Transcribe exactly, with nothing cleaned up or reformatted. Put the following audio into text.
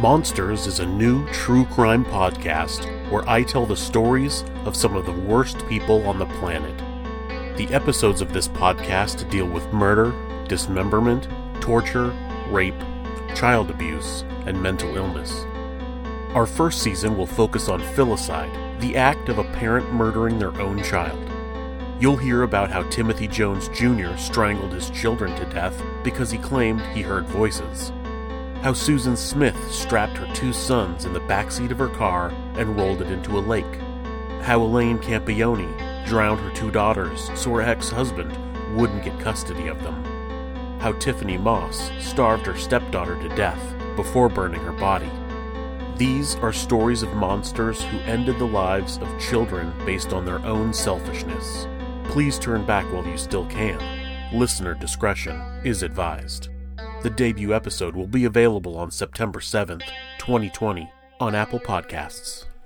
Monsters is a new true crime podcast where I tell the stories of some of the worst people on the planet. The episodes of this podcast deal with murder, dismemberment, torture, rape, child abuse, and mental illness. Our first season will focus on filicide, the act of a parent murdering their own child. You'll hear about how Timothy Jones Junior strangled his children to death because he claimed he heard voices. How Susan Smith strapped her two sons in the backseat of her car and rolled it into a lake. How Elaine Campione drowned her two daughters so her ex-husband wouldn't get custody of them. How Tiffany Moss starved her stepdaughter to death before burning her body. These are stories of monsters who ended the lives of children based on their own selfishness. Please turn back while you still can. Listener discretion is advised. The debut episode will be available on September seventh, twenty twenty, on Apple Podcasts.